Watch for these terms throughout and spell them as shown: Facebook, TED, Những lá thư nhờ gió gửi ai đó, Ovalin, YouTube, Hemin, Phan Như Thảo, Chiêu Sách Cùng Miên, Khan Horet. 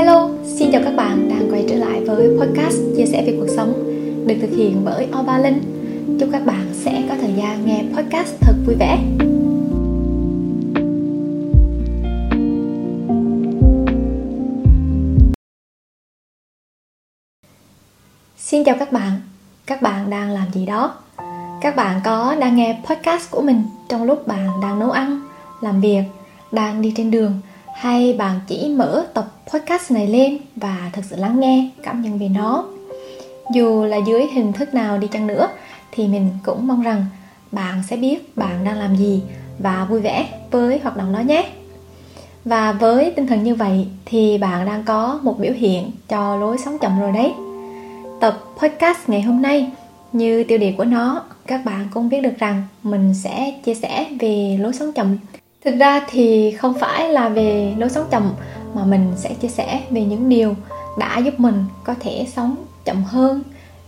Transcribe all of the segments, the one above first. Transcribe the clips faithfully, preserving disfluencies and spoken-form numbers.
Hello, xin chào các bạn đang quay trở lại với podcast Chia sẻ về cuộc sống được thực hiện bởi Ovalin. Chúc các bạn sẽ có thời gian nghe podcast thật vui vẻ. Xin chào các bạn, các bạn đang làm gì đó? Các bạn có đang nghe podcast của mình trong lúc bạn đang nấu ăn, làm việc, đang đi trên đường, hay bạn chỉ mở tập podcast này lên và thực sự lắng nghe, cảm nhận về nó? Dù là dưới hình thức nào đi chăng nữa thì mình cũng mong rằng bạn sẽ biết bạn đang làm gì và vui vẻ với hoạt động đó nhé. Và với tinh thần như vậy thì bạn đang có một biểu hiện cho lối sống chậm rồi đấy. Tập podcast ngày hôm nay, như tiêu đề của nó, các bạn cũng biết được rằng mình sẽ chia sẻ về lối sống chậm. Thực ra thì không phải là về lối sống chậm, mà mình sẽ chia sẻ về những điều đã giúp mình có thể sống chậm hơn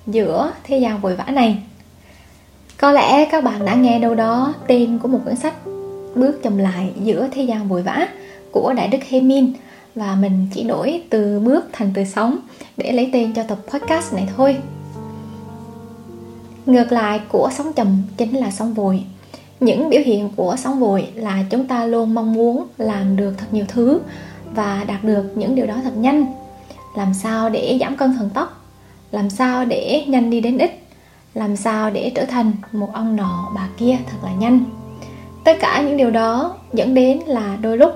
giữa thế gian vội vã này. Có lẽ các bạn đã nghe đâu đó tên của một cuốn sách Bước chậm lại giữa thế gian vội vã của Đại đức Hemin, và mình chỉ đổi từ bước thành từ sống để lấy tên cho tập podcast này thôi. Ngược lại của sống chậm chính là sống vội. Những biểu hiện của sống vội là chúng ta luôn mong muốn làm được thật nhiều thứ và đạt được những điều đó thật nhanh. Làm sao để giảm cân thần tốc? Làm sao để nhanh đi đến ít? Làm sao để trở thành một ông nọ bà kia thật là nhanh? Tất cả những điều đó dẫn đến là đôi lúc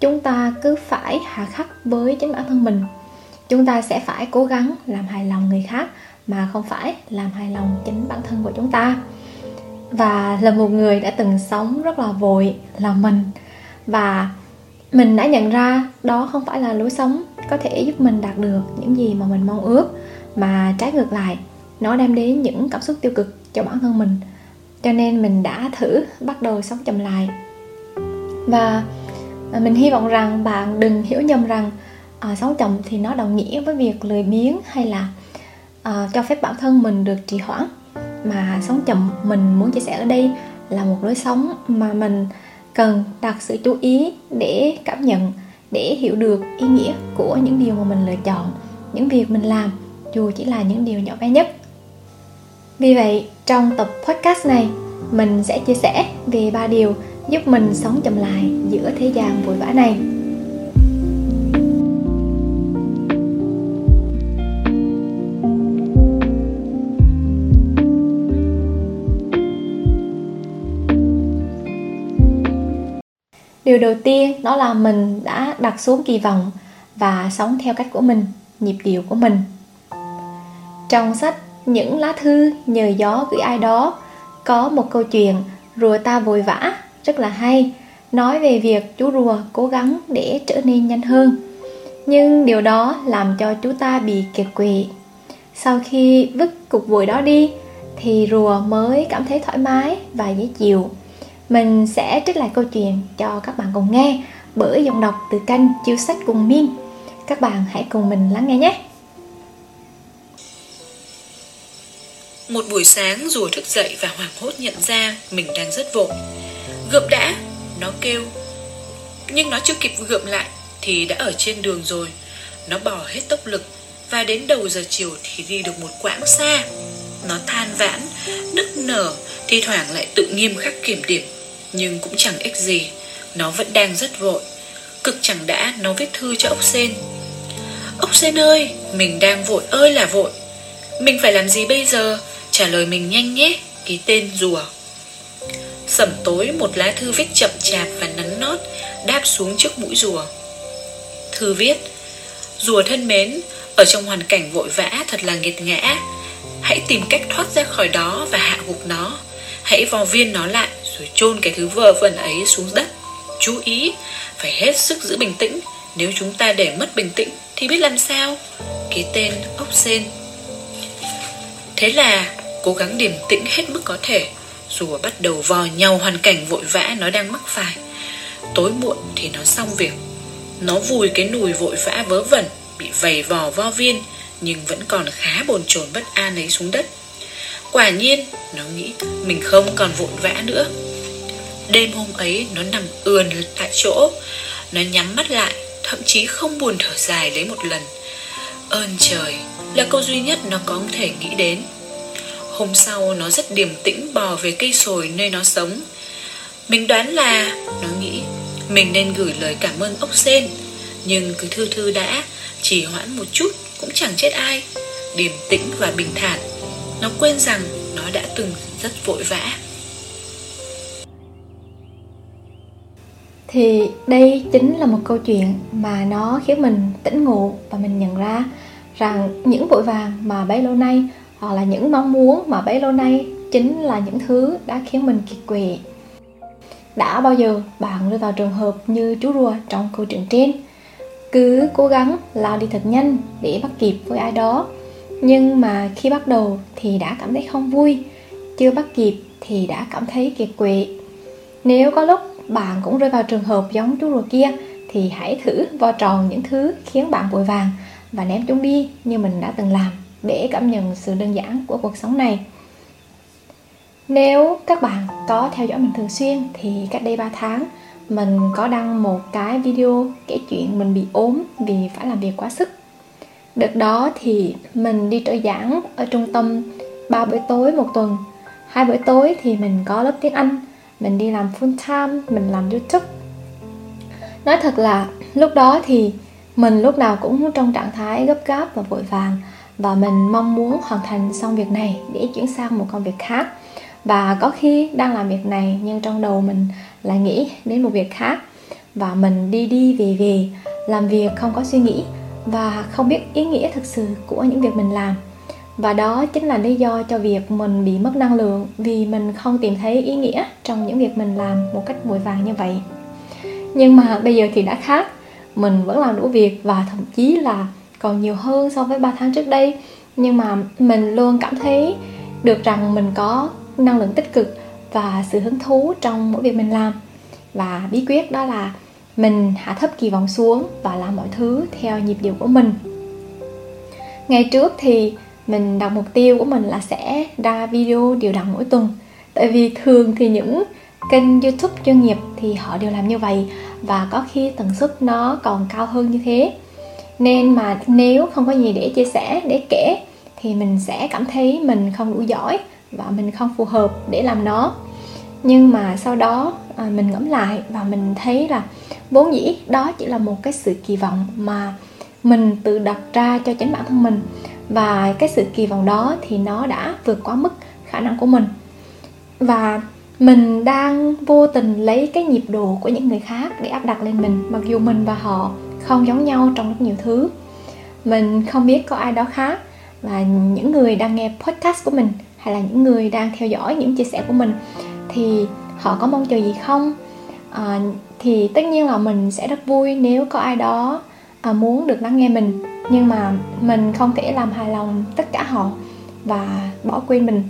chúng ta cứ phải hà khắc với chính bản thân mình. Chúng ta sẽ phải cố gắng làm hài lòng người khác mà không phải làm hài lòng chính bản thân của chúng ta. Và là một người đã từng sống rất là vội là mình, và mình đã nhận ra đó không phải là lối sống có thể giúp mình đạt được những gì mà mình mong ước, mà trái ngược lại, nó đem đến những cảm xúc tiêu cực cho bản thân mình. Cho nên mình đã thử bắt đầu sống chậm lại. Và mình hy vọng rằng bạn đừng hiểu nhầm rằng à, sống chậm thì nó đồng nghĩa với việc lười biếng hay là à, cho phép bản thân mình được trì hoãn. Mà sống chậm mình muốn chia sẻ ở đây là một lối sống mà mình cần đặt sự chú ý để cảm nhận, để hiểu được ý nghĩa của những điều mà mình lựa chọn, những việc mình làm, dù chỉ là những điều nhỏ bé nhất. Vì vậy, trong tập podcast này, mình sẽ chia sẻ về ba điều giúp mình sống chậm lại giữa thế gian vội vã này. Điều đầu tiên đó là mình đã đặt xuống kỳ vọng và sống theo cách của mình, nhịp điệu của mình. Trong sách Những lá thư nhờ gió gửi ai đó có một câu chuyện rùa ta vội vã rất là hay, nói về việc chú rùa cố gắng để trở nên nhanh hơn. Nhưng điều đó làm cho chú ta bị kiệt quệ. Sau khi vứt cục vội đó đi thì rùa mới cảm thấy thoải mái và dễ chịu. Mình sẽ trích lại câu chuyện cho các bạn cùng nghe bởi giọng đọc từ kênh Chiêu Sách Cùng Miên. Các bạn hãy cùng mình lắng nghe nhé. Một buổi sáng, rùa thức dậy và hoảng hốt nhận ra mình đang rất vội. Gượm đã, nó kêu. Nhưng nó chưa kịp gượm lại thì đã ở trên đường rồi. Nó bỏ hết tốc lực và đến đầu giờ chiều thì đi được một quãng xa. Nó than vãn, nức nở, thi thoảng lại tự nghiêm khắc kiểm điểm. Nhưng cũng chẳng ích gì, nó vẫn đang rất vội. Cực chẳng đã, nó viết thư cho ốc sên. Ốc sên ơi, mình đang vội ơi là vội. Mình phải làm gì bây giờ? Trả lời mình nhanh nhé, ký tên rùa. Sẩm tối, một lá thư viết chậm chạp và nắn nót đáp xuống trước mũi rùa. Thư viết: Rùa thân mến, ở trong hoàn cảnh vội vã thật là nghiệt ngã. Hãy tìm cách thoát ra khỏi đó và hạ gục nó. Hãy vò viên nó lại rồi chôn cái thứ vờ vẩn ấy xuống đất. Chú ý, phải hết sức giữ bình tĩnh. Nếu chúng ta để mất bình tĩnh thì biết làm sao? Ký tên ốc sên. Thế là cố gắng điềm tĩnh hết mức có thể, rùa bắt đầu vò nhau hoàn cảnh vội vã nó đang mắc phải. Tối muộn thì nó xong việc. Nó vùi cái nùi vội vã vớ vẩn, bị vầy vò vo viên, nhưng vẫn còn khá bồn chồn bất an ấy xuống đất. Quả nhiên, nó nghĩ mình không còn vội vã nữa. Đêm hôm ấy, nó nằm ườn tại chỗ. Nó nhắm mắt lại, thậm chí không buồn thở dài lấy một lần. Ơn trời là câu duy nhất nó có thể nghĩ đến. Hôm sau nó rất điềm tĩnh bò về cây sồi nơi nó sống. Mình đoán là, nó nghĩ, mình nên gửi lời cảm ơn ốc sên. Nhưng cứ thư thư đã, chỉ hoãn một chút cũng chẳng chết ai. Điềm tĩnh và bình thản, nó quên rằng nó đã từng rất vội vã. Thì đây chính là một câu chuyện mà nó khiến mình tỉnh ngộ và mình nhận ra rằng những vội vàng mà bấy lâu nay, hoặc là những mong muốn mà bấy lâu nay chính là những thứ đã khiến mình kiệt quệ. Đã bao giờ bạn rơi vào trường hợp như chú rùa trong câu chuyện trên, cứ cố gắng lao đi thật nhanh để bắt kịp với ai đó, nhưng mà khi bắt đầu thì đã cảm thấy không vui, chưa bắt kịp thì đã cảm thấy kiệt quệ. Nếu có lúc bạn cũng rơi vào trường hợp giống chú rùa kia thì hãy thử vo tròn những thứ khiến bạn vội vàng và ném chúng đi như mình đã từng làm, để cảm nhận sự đơn giản của cuộc sống này. Nếu các bạn có theo dõi mình thường xuyên thì cách đây ba tháng mình có đăng một cái video kể chuyện mình bị ốm vì phải làm việc quá sức. Đợt đó thì mình đi trợ giảng ở trung tâm ba buổi tối một tuần. Hai buổi tối thì mình có lớp tiếng Anh, mình đi làm full time, mình làm YouTube. Nói thật là lúc đó thì mình lúc nào cũng trong trạng thái gấp gáp và vội vàng, và mình mong muốn hoàn thành xong việc này để chuyển sang một công việc khác. Và có khi đang làm việc này nhưng trong đầu mình lại nghĩ đến một việc khác. Và mình đi đi về về, làm việc không có suy nghĩ và không biết ý nghĩa thực sự của những việc mình làm. Và đó chính là lý do cho việc mình bị mất năng lượng, vì mình không tìm thấy ý nghĩa trong những việc mình làm một cách vội vàng như vậy. Nhưng mà bây giờ thì đã khác, mình vẫn làm đủ việc và thậm chí là còn nhiều hơn so với ba tháng trước đây. Nhưng mà mình luôn cảm thấy được rằng mình có năng lượng tích cực và sự hứng thú trong mỗi việc mình làm. Và bí quyết đó là mình hạ thấp kỳ vọng xuống và làm mọi thứ theo nhịp điệu của mình. Ngày trước thì mình đặt mục tiêu của mình là sẽ ra video đều đặn mỗi tuần, tại vì thường thì những kênh YouTube chuyên nghiệp thì họ đều làm như vậy, và có khi tần suất nó còn cao hơn như thế. Nên mà nếu không có gì để chia sẻ, để kể thì mình sẽ cảm thấy mình không đủ giỏi và mình không phù hợp để làm nó. Nhưng mà sau đó à, mình ngẫm lại và mình thấy là vốn dĩ đó chỉ là một cái sự kỳ vọng mà mình tự đặt ra cho chính bản thân mình. Và cái sự kỳ vọng đó thì nó đã vượt quá mức khả năng của mình. Và mình đang vô tình lấy cái nhịp độ của những người khác để áp đặt lên mình, mặc dù mình và họ không giống nhau trong rất nhiều thứ. Mình không biết có ai đó khác, và những người đang nghe podcast của mình hay là những người đang theo dõi những chia sẻ của mình thì họ có mong chờ gì không? À, thì tất nhiên là mình sẽ rất vui nếu có ai đó à, muốn được lắng nghe mình. Nhưng mà mình không thể làm hài lòng tất cả họ và bỏ quên mình.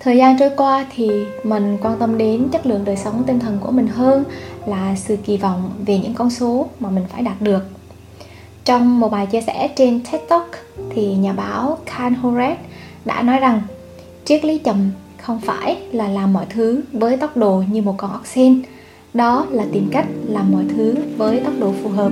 Thời gian trôi qua thì mình quan tâm đến chất lượng đời sống tinh thần của mình hơn là sự kỳ vọng về những con số mà mình phải đạt được. Trong một bài chia sẻ trên TED Talk thì nhà báo Khan Horet đã nói rằng triết lý chậm không phải là làm mọi thứ với tốc độ như một con ốc sên, đó là tìm cách làm mọi thứ với tốc độ phù hợp.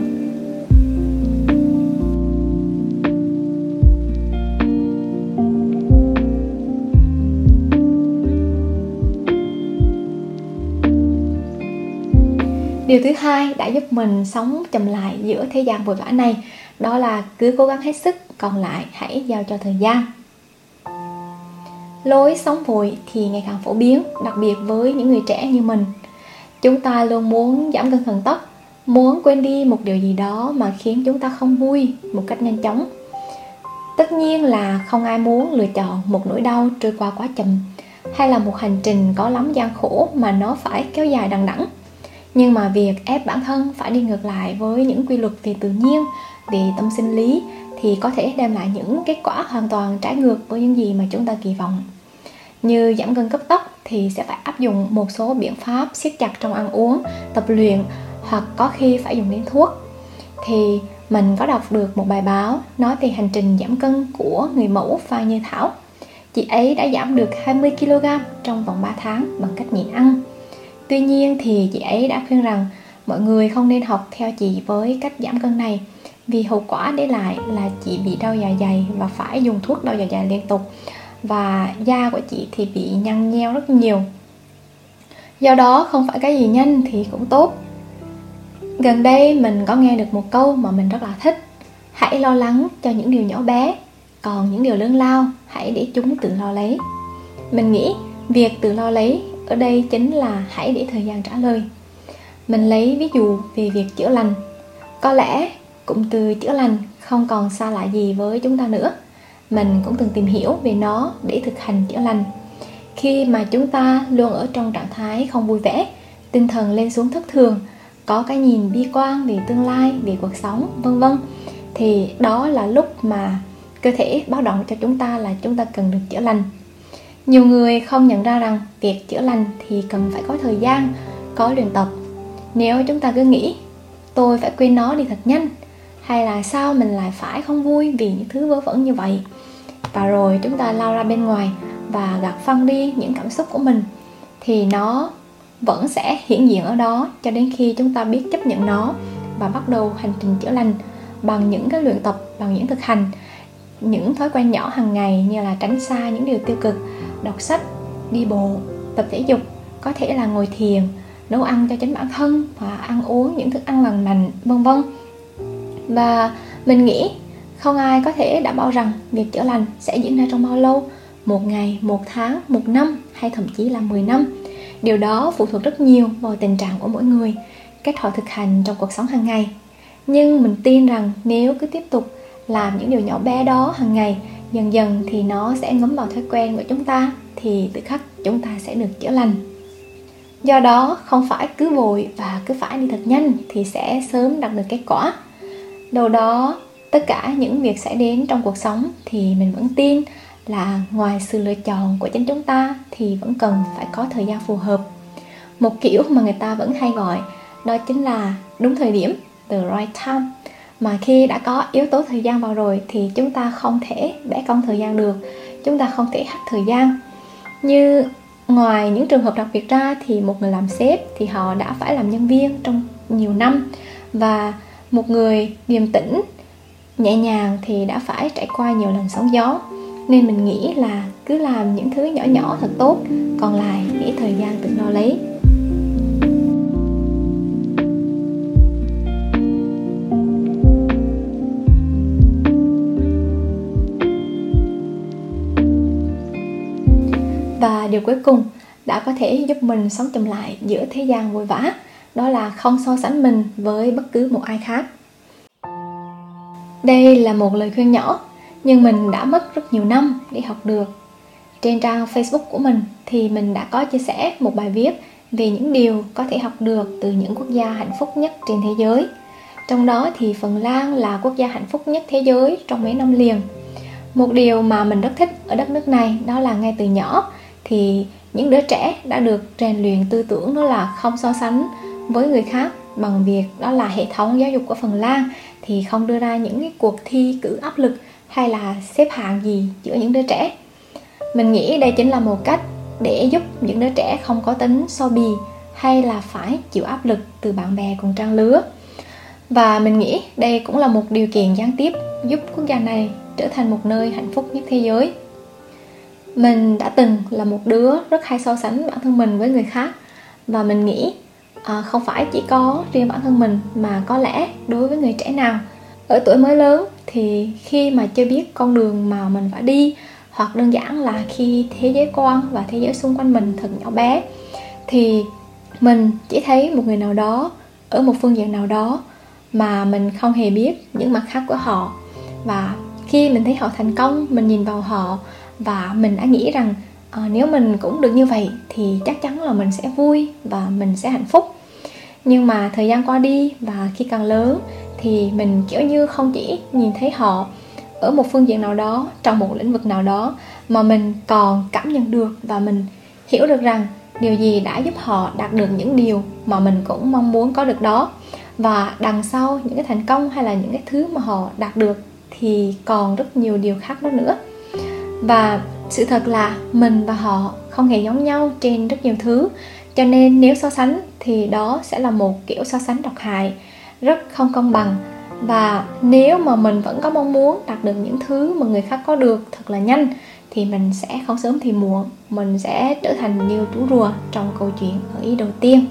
Điều thứ hai đã giúp mình sống chậm lại giữa thế gian vội vã này, đó là cứ cố gắng hết sức, còn lại hãy giao cho thời gian. Lối sống vội thì ngày càng phổ biến, đặc biệt với những người trẻ như mình. Chúng ta luôn muốn giảm cân thần tốc, muốn quên đi một điều gì đó mà khiến chúng ta không vui một cách nhanh chóng. Tất nhiên là không ai muốn lựa chọn một nỗi đau trôi qua quá chậm, hay là một hành trình có lắm gian khổ mà nó phải kéo dài đằng đẵng. Nhưng mà việc ép bản thân phải đi ngược lại với những quy luật về tự nhiên, về tâm sinh lý thì có thể đem lại những kết quả hoàn toàn trái ngược với những gì mà chúng ta kỳ vọng. Như giảm cân cấp tốc thì sẽ phải áp dụng một số biện pháp siết chặt trong ăn uống, tập luyện, hoặc có khi phải dùng đến thuốc. Thì mình có đọc được một bài báo nói về hành trình giảm cân của người mẫu Phan Như Thảo. Chị ấy đã giảm được hai mươi ki lô gam trong vòng ba tháng bằng cách nhịn ăn. Tuy nhiên thì chị ấy đã khuyên rằng Mọi người không nên học theo chị với cách giảm cân này, vì hậu quả để lại là chị bị đau dạ dày và phải dùng thuốc đau dạ dày liên tục, và da của chị thì bị nhăn nheo rất nhiều. Do đó không phải cái gì nhanh thì cũng tốt. Gần đây mình có nghe được một câu mà mình rất là thích: hãy lo lắng cho những điều nhỏ bé, còn những điều lớn lao hãy để chúng tự lo lấy. Mình nghĩ việc tự lo lấy ở đây chính là hãy để thời gian trả lời. Mình lấy ví dụ về việc chữa lành. Có lẽ cụm từ chữa lành không còn xa lạ gì với chúng ta nữa. Mình cũng từng tìm hiểu về nó để thực hành chữa lành. Khi mà chúng ta luôn ở trong trạng thái không vui vẻ, tinh thần lên xuống thất thường, có cái nhìn bi quan về tương lai, về cuộc sống, vân vân, thì đó là lúc mà cơ thể báo động cho chúng ta là chúng ta cần được chữa lành. Nhiều người không nhận ra rằng việc chữa lành thì cần phải có thời gian, có luyện tập. Nếu chúng ta cứ nghĩ tôi phải quên nó đi thật nhanh, hay là sao mình lại phải không vui vì những thứ vớ vẩn như vậy, và rồi chúng ta lao ra bên ngoài và gạt phăng đi những cảm xúc của mình, thì nó vẫn sẽ hiện diện ở đó cho đến khi chúng ta biết chấp nhận nó và bắt đầu hành trình chữa lành bằng những cái luyện tập, bằng những thực hành, những thói quen nhỏ hàng ngày như là tránh xa những điều tiêu cực, đọc sách, đi bộ, tập thể dục, có thể là ngồi thiền, nấu ăn cho chính bản thân và ăn uống những thức ăn lành mạnh, vân vân. Và mình nghĩ không ai có thể đảm bảo rằng việc chữa lành sẽ diễn ra trong bao lâu, một ngày, một tháng, một năm hay thậm chí là mười năm. Điều đó phụ thuộc rất nhiều vào tình trạng của mỗi người, cách họ thực hành trong cuộc sống hàng ngày. Nhưng mình tin rằng nếu cứ tiếp tục làm những điều nhỏ bé đó hàng ngày, dần dần thì nó sẽ ngấm vào thói quen của chúng ta, thì tự khắc chúng ta sẽ được chữa lành. Do đó không phải cứ vội và cứ phải đi thật nhanh thì sẽ sớm đạt được kết quả. Đâu đó tất cả những việc xảy đến trong cuộc sống thì mình vẫn tin là ngoài sự lựa chọn của chính chúng ta thì vẫn cần phải có thời gian phù hợp. Một kiểu mà người ta vẫn hay gọi đó chính là đúng thời điểm, the right time. Mà khi đã có yếu tố thời gian vào rồi thì chúng ta không thể bẻ cong thời gian được, chúng ta không thể hack thời gian. Như ngoài những trường hợp đặc biệt ra thì một người làm sếp thì họ đã phải làm nhân viên trong nhiều năm, và một người điềm tĩnh, nhẹ nhàng thì đã phải trải qua nhiều lần sóng gió. Nên mình nghĩ là cứ làm những thứ nhỏ nhỏ thật tốt, còn lại để thời gian tự lo lấy. Và điều cuối cùng đã có thể giúp mình sống chậm lại giữa thế gian vội vã, đó là không so sánh mình với bất cứ một ai khác. Đây là một lời khuyên nhỏ, nhưng mình đã mất rất nhiều năm để học được. Trên trang Facebook của mình thì mình đã có chia sẻ một bài viết về những điều có thể học được từ những quốc gia hạnh phúc nhất trên thế giới. Trong đó thì Phần Lan là quốc gia hạnh phúc nhất thế giới trong mấy năm liền. Một điều mà mình rất thích ở đất nước này đó là ngay từ nhỏ thì những đứa trẻ đã được rèn luyện tư tưởng đó là không so sánh với người khác, bằng việc đó là hệ thống giáo dục của Phần Lan thì không đưa ra những cái cuộc thi cử áp lực hay là xếp hạng gì giữa những đứa trẻ. Mình nghĩ đây chính là một cách để giúp những đứa trẻ không có tính so bì hay là phải chịu áp lực từ bạn bè cùng trang lứa. Và mình nghĩ đây cũng là một điều kiện gián tiếp giúp quốc gia này trở thành một nơi hạnh phúc nhất thế giới. Mình đã từng là một đứa rất hay so sánh bản thân mình với người khác, và mình nghĩ à, không phải chỉ có riêng bản thân mình mà có lẽ đối với người trẻ nào ở tuổi mới lớn thì khi mà chưa biết con đường mà mình phải đi, hoặc đơn giản là khi thế giới quan và thế giới xung quanh mình thật nhỏ bé, thì mình chỉ thấy một người nào đó ở một phương diện nào đó mà mình không hề biết những mặt khác của họ. Và khi mình thấy họ thành công, mình nhìn vào họ và mình đã nghĩ rằng à, nếu mình cũng được như vậy thì chắc chắn là mình sẽ vui và mình sẽ hạnh phúc. Nhưng mà thời gian qua đi và khi càng lớn thì mình kiểu như không chỉ nhìn thấy họ ở một phương diện nào đó, trong một lĩnh vực nào đó, mà mình còn cảm nhận được và mình hiểu được rằng điều gì đã giúp họ đạt được những điều mà mình cũng mong muốn có được đó. Và đằng sau những cái thành công hay là những cái thứ mà họ đạt được thì còn rất nhiều điều khác nữa. Và sự thật là mình và họ không hề giống nhau trên rất nhiều thứ, Cho nên nếu so sánh thì đó sẽ là một kiểu so sánh độc hại, rất không công bằng. Và nếu mà mình vẫn có mong muốn đạt được những thứ mà người khác có được thật là nhanh thì mình sẽ không sớm thì muộn, mình sẽ trở thành như chú rùa trong câu chuyện ở ý đầu tiên.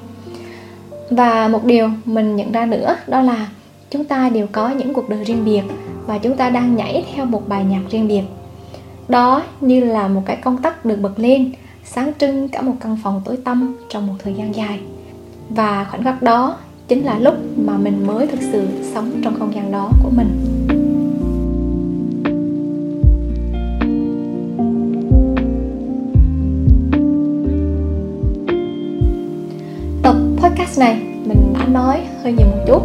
Và một điều mình nhận ra nữa đó là chúng ta đều có những cuộc đời riêng biệt và chúng ta đang nhảy theo một bài nhạc riêng biệt. Đó như là một cái công tắc được bật lên, sáng trưng cả một căn phòng tối tăm trong một thời gian dài. Và khoảnh khắc đó chính là lúc mà mình mới thực sự sống trong không gian đó của mình. Tập podcast này mình đã nói hơi nhiều một chút.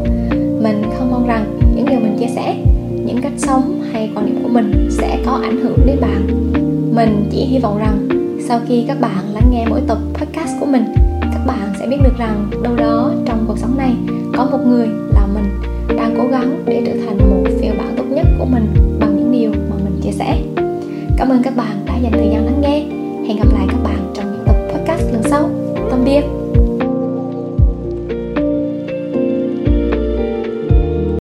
Mình không mong rằng những điều mình chia sẻ, những cách sống hay quan điểm của mình sẽ có ảnh hưởng đến bạn. Mình chỉ hy vọng rằng sau khi các bạn lắng nghe mỗi tập podcast của mình, các bạn sẽ biết được rằng đâu đó trong cuộc sống này có một người là mình đang cố gắng để trở thành một phiên bản tốt nhất của mình bằng những điều mà mình chia sẻ. Cảm ơn các bạn đã dành thời gian lắng nghe. Hẹn gặp lại các bạn.